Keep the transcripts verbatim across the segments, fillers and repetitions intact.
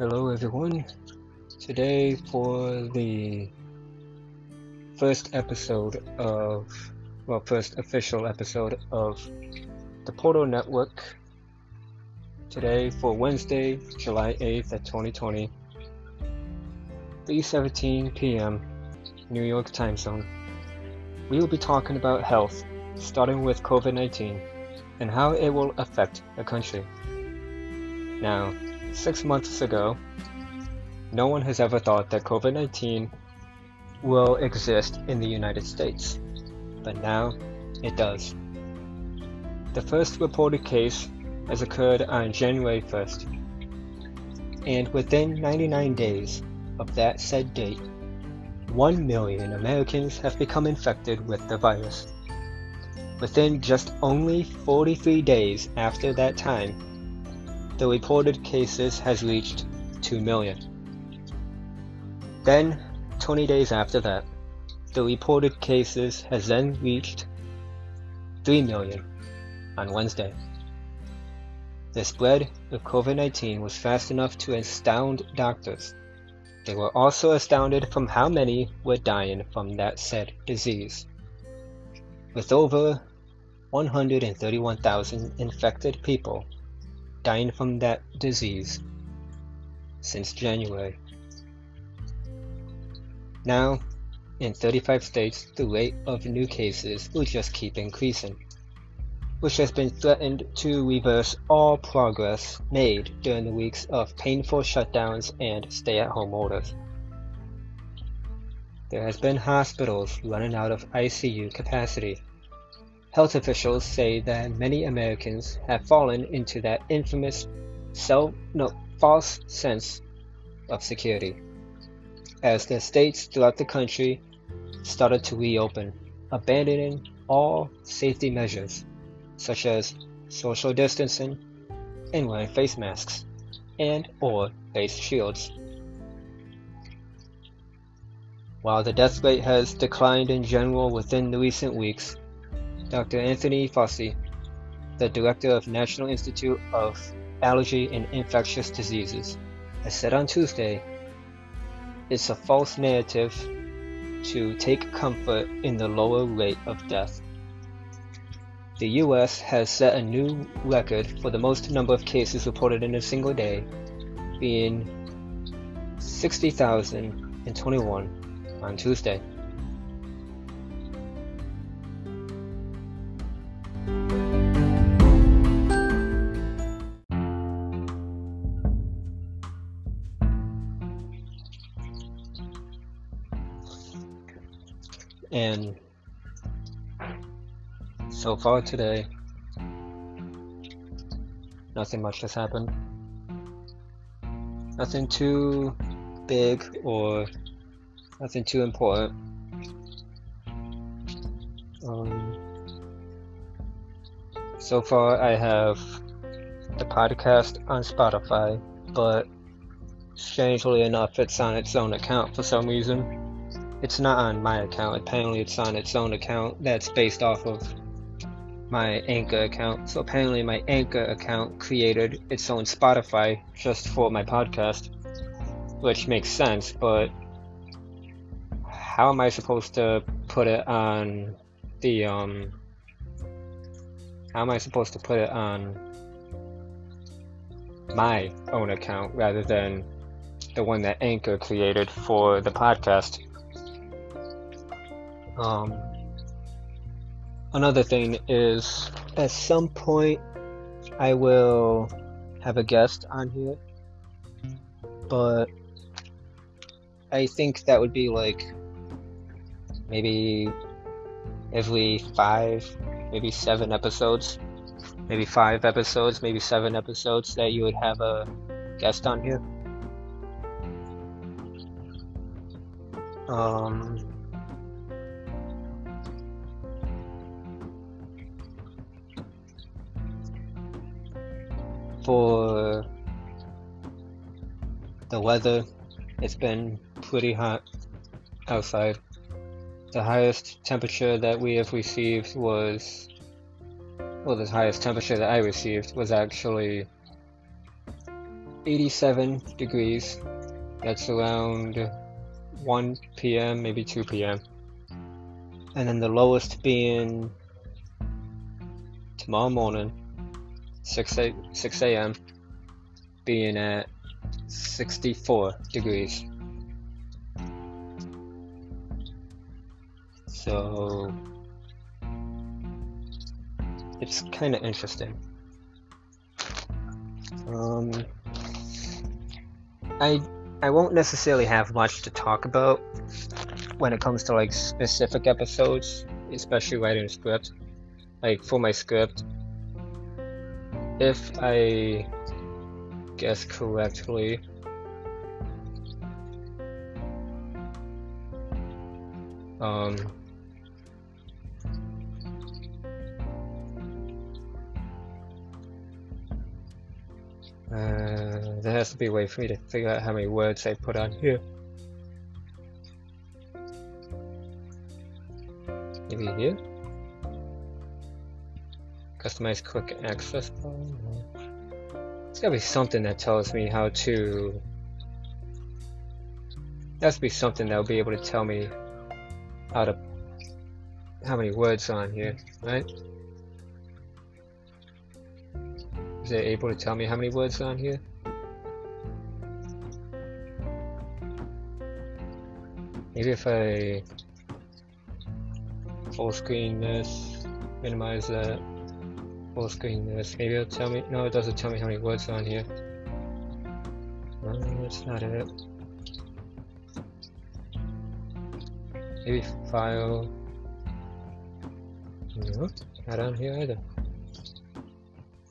Hello everyone, today for the first episode of, well first official episode of the Portal Network, today for Wednesday, July eighth at twenty twenty, three seventeen p.m. New York time zone, we will be talking about health, starting with COVID nineteen and how it will affect the country. Now, six months ago, no one has ever thought that COVID nineteen will exist in the United States, but now it does. The first reported case has occurred on January first, and within ninety-nine days of that said date, one million Americans have become infected with the virus. Within just only forty-three days after that time, the reported cases has reached two million. Then, twenty days after that, the reported cases has then reached three million on Wednesday. The spread of COVID nineteen was fast enough to astound doctors. They were also astounded from how many were dying from that said disease. With over one hundred thirty-one thousand infected people dying from that disease since January. Now, in thirty-five states, the rate of new cases will just keep increasing, which has been threatened to reverse all progress made during the weeks of painful shutdowns and stay-at-home orders. There has been hospitals running out of I C U capacity. Health officials say that many Americans have fallen into that infamous self, no, false sense of security as the states throughout the country started to reopen, abandoning all safety measures such as social distancing and wearing face masks and or face shields. While the death rate has declined in general within the recent weeks, Doctor Anthony Fauci, the director of National Institute of Allergy and Infectious Diseases, has said on Tuesday, "It's a false narrative to take comfort in the lower rate of death." The U S has set a new record for the most number of cases reported in a single day, being sixty thousand twenty-one on Tuesday. And so far today, nothing much has happened. Nothing too big or nothing too important. Um, so far I have the podcast on Spotify, but strangely enough it's on its own account for some reason. It's not on my account, apparently it's on its own account that's based off of my Anchor account. So apparently my Anchor account created its own Spotify just for my podcast, which makes sense, but how am I supposed to put it on the, um, how am I supposed to put it on my own account rather than the one that Anchor created for the podcast? Um, another thing is, at some point, I will have a guest on here, but I think that would be like, maybe every five, maybe seven episodes, maybe five episodes, maybe seven episodes that you would have a guest on here. Um... For the weather, it's been pretty hot outside. The highest temperature that we have received was, well, the highest temperature that I received was actually eighty-seven degrees. That's around one p.m., maybe two p.m. And then the lowest being tomorrow morning, six a.m., being at sixty-four degrees. So it's kind of interesting. Um, I I won't necessarily have much to talk about when it comes to like specific episodes, especially writing a script. Like for my script, if I guess correctly, um. Uh, there has to be a way for me to figure out how many words I put on here. Maybe here? Customize quick access bar? There's gotta be something that tells me how to... There has to be something that'll be able to tell me how to... how many words are on here, right? They're able to tell me how many words are on here? Maybe if I full screen this, minimize that, full screen this, maybe it'll tell me. No, it doesn't tell me how many words are on here. No, that's not it. Maybe file. No, not on here either.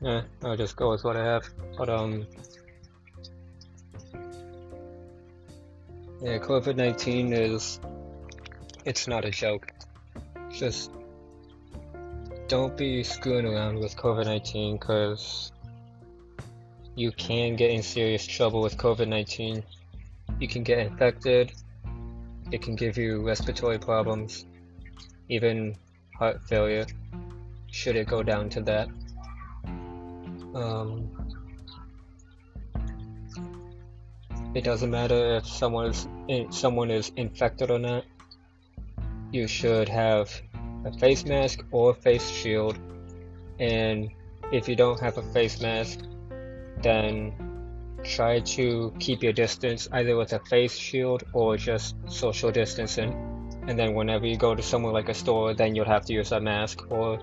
Yeah, I'll just go with what I have, but um, yeah, COVID nineteen is, it's not a joke. Just don't be screwing around with COVID nineteen, because you can get in serious trouble with COVID nineteen. You can get infected, it can give you respiratory problems, even heart failure, should it go down to that. Um, it doesn't matter if someone is in, someone is infected or not. You should have a face mask or a face shield, and if you don't have a face mask, then try to keep your distance either with a face shield or just social distancing. And then whenever you go to somewhere like a store, then you'll have to use a mask or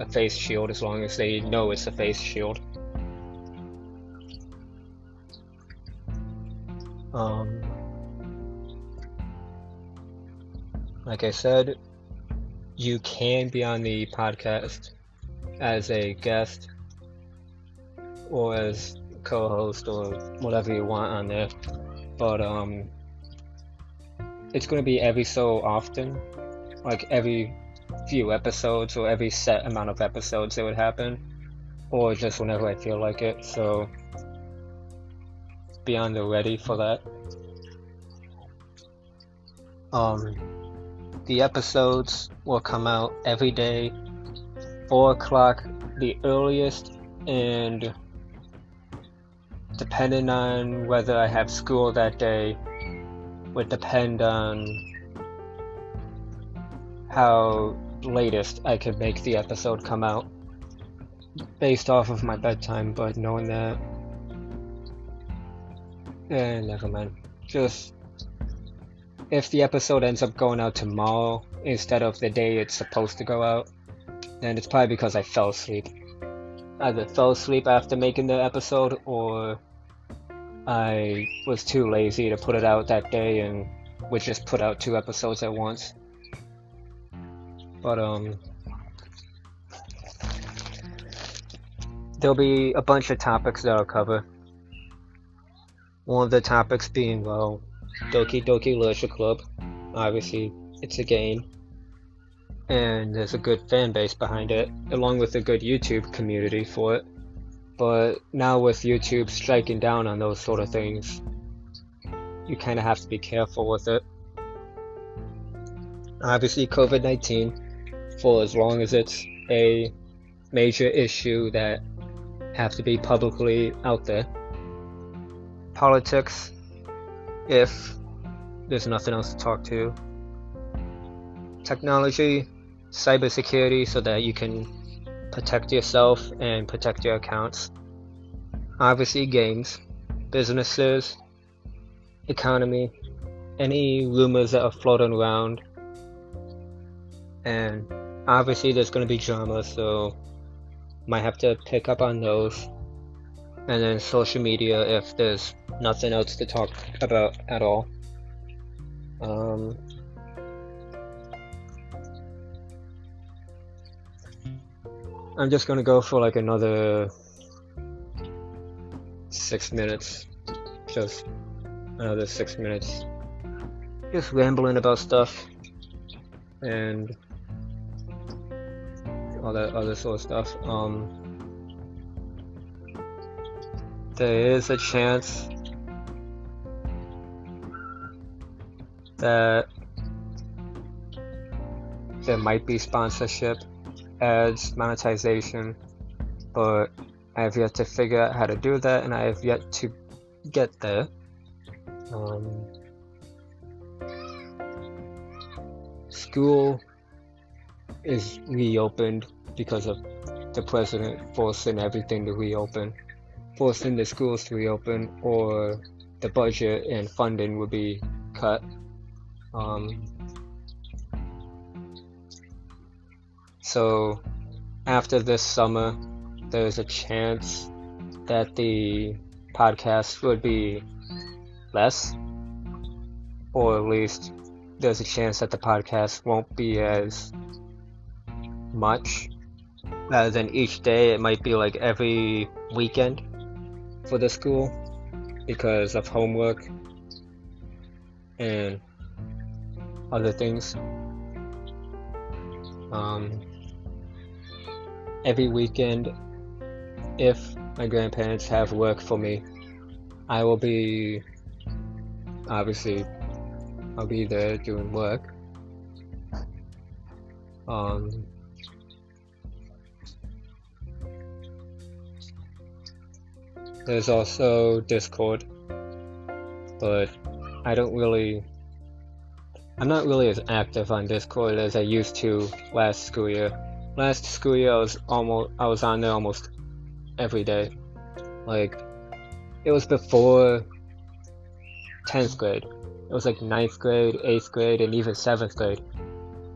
a face shield, as long as they know it's a face shield. Um, like I said, you can be on the podcast as a guest or as co-host or whatever you want on there, but um, it's going to be every so often, like every few episodes or every set amount of episodes it would happen, or just whenever I feel like it. So be on the ready for that. Um, the episodes will come out every day, four o'clock the earliest, and depending on whether I have school that day would depend on how latest I could make the episode come out, based off of my bedtime. But knowing that, eh, never mind. Just if the episode ends up going out tomorrow instead of the day it's supposed to go out, then it's probably because I fell asleep. Either fell asleep after making the episode, or I was too lazy to put it out that day and would just put out two episodes at once. But um, there'll be a bunch of topics that I'll cover. One of the topics being, well, Doki Doki Literature Club. Obviously, it's a game, and there's a good fan base behind it, along with a good YouTube community for it. But now with YouTube striking down on those sort of things, you kind of have to be careful with it. Obviously, COVID nineteen, for as long as it's a major issue that have to be publicly out there, politics if there's nothing else to talk to, technology, cybersecurity so that you can protect yourself and protect your accounts, obviously games, businesses, economy, any rumors that are floating around, and obviously there's going to be drama, so might have to pick up on those, and then social media if there's nothing else to talk about at all. Um, I'm just going to go for like another six minutes, just another six minutes, just rambling about stuff and all that other sort of stuff. Um, there is a chance that there might be sponsorship, ads, monetization, but I have yet to figure out how to do that, and I have yet to get there. Um, school is reopened because of the president forcing everything to reopen, forcing the schools to reopen, or the budget and funding will be cut. Um, so after this summer, there's a chance that the podcast would be less, or at least there's a chance that the podcast won't be as much. Rather than each day, it might be like every weekend for the school because of homework and other things. Um, every weekend, if my grandparents have work for me, I will be, obviously, I'll be there doing work. Um, There's also Discord, but I don't really, I'm not really as active on Discord as I used to last school year. Last school year I was almost, I was on there almost every day. Like, it was before tenth grade. It was like ninth grade, eighth grade, and even seventh grade.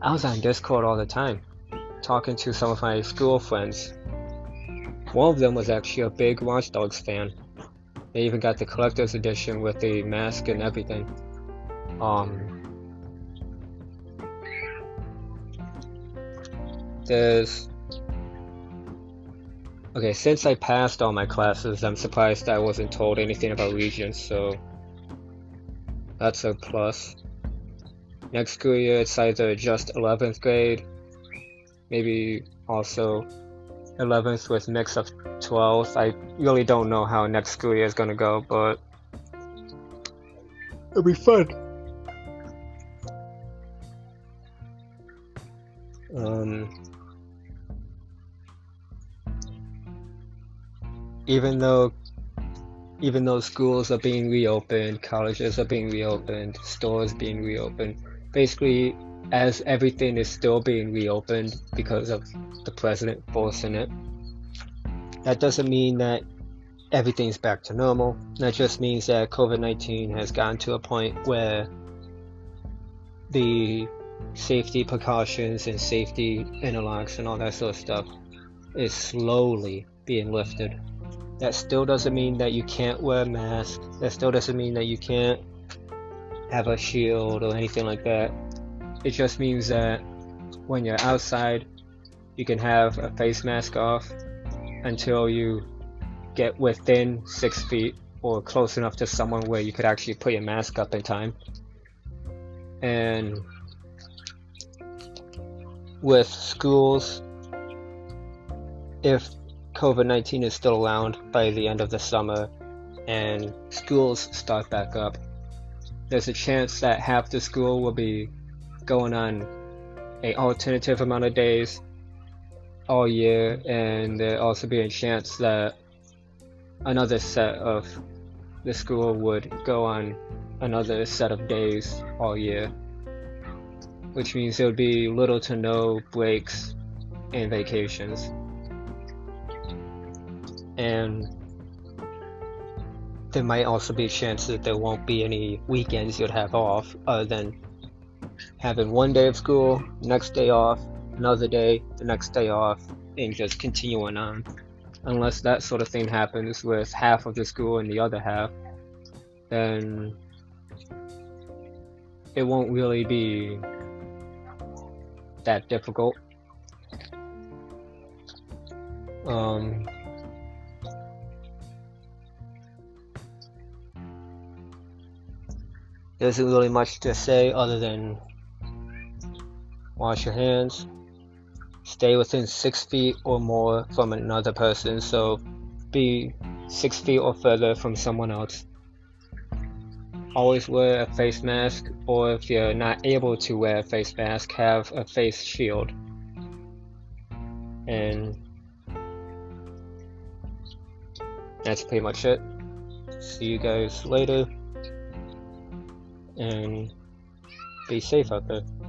I was on Discord all the time, talking to some of my school friends. One of them was actually a big Watch Dogs fan. They even got the collector's edition with the mask and everything. Um, there's... Okay, since I passed all my classes, I'm surprised I wasn't told anything about Regents, so that's a plus. Next school year, it's either just eleventh grade, maybe also eleventh with mix of twelfth. I really don't know how next school year is going to go, but it'll be fun. Um, even though even though schools are being reopened, colleges are being reopened, stores being reopened, basically as everything is still being reopened because of the president forcing it, that doesn't mean that everything's back to normal. That just means that covid nineteen has gotten to a point where the safety precautions and safety interlocks and all that sort of stuff is slowly being lifted. That still doesn't mean that you can't wear masks. That still doesn't mean that you can't have a shield or anything like that. It just means that when you're outside, you can have a face mask off until you get within six feet or close enough to someone where you could actually put your mask up in time. And with schools, if covid nineteen is still around by the end of the summer and schools start back up, there's a chance that half the school will be going on an alternative amount of days all year, and there also be a chance that another set of the school would go on another set of days all year, which means there would be little to no breaks and vacations. And there might also be a chance that there won't be any weekends you'd have off, other than having one day of school, next day off, another day, the next day off, and just continuing on. Unless that sort of thing happens with half of the school and the other half, then it won't really be that difficult. Um, there isn't really much to say other than wash your hands, stay within six feet or more from another person, so be six feet or further from someone else. Always wear a face mask, or if you're not able to wear a face mask, have a face shield. And that's pretty much it. See you guys later, and be safe out there.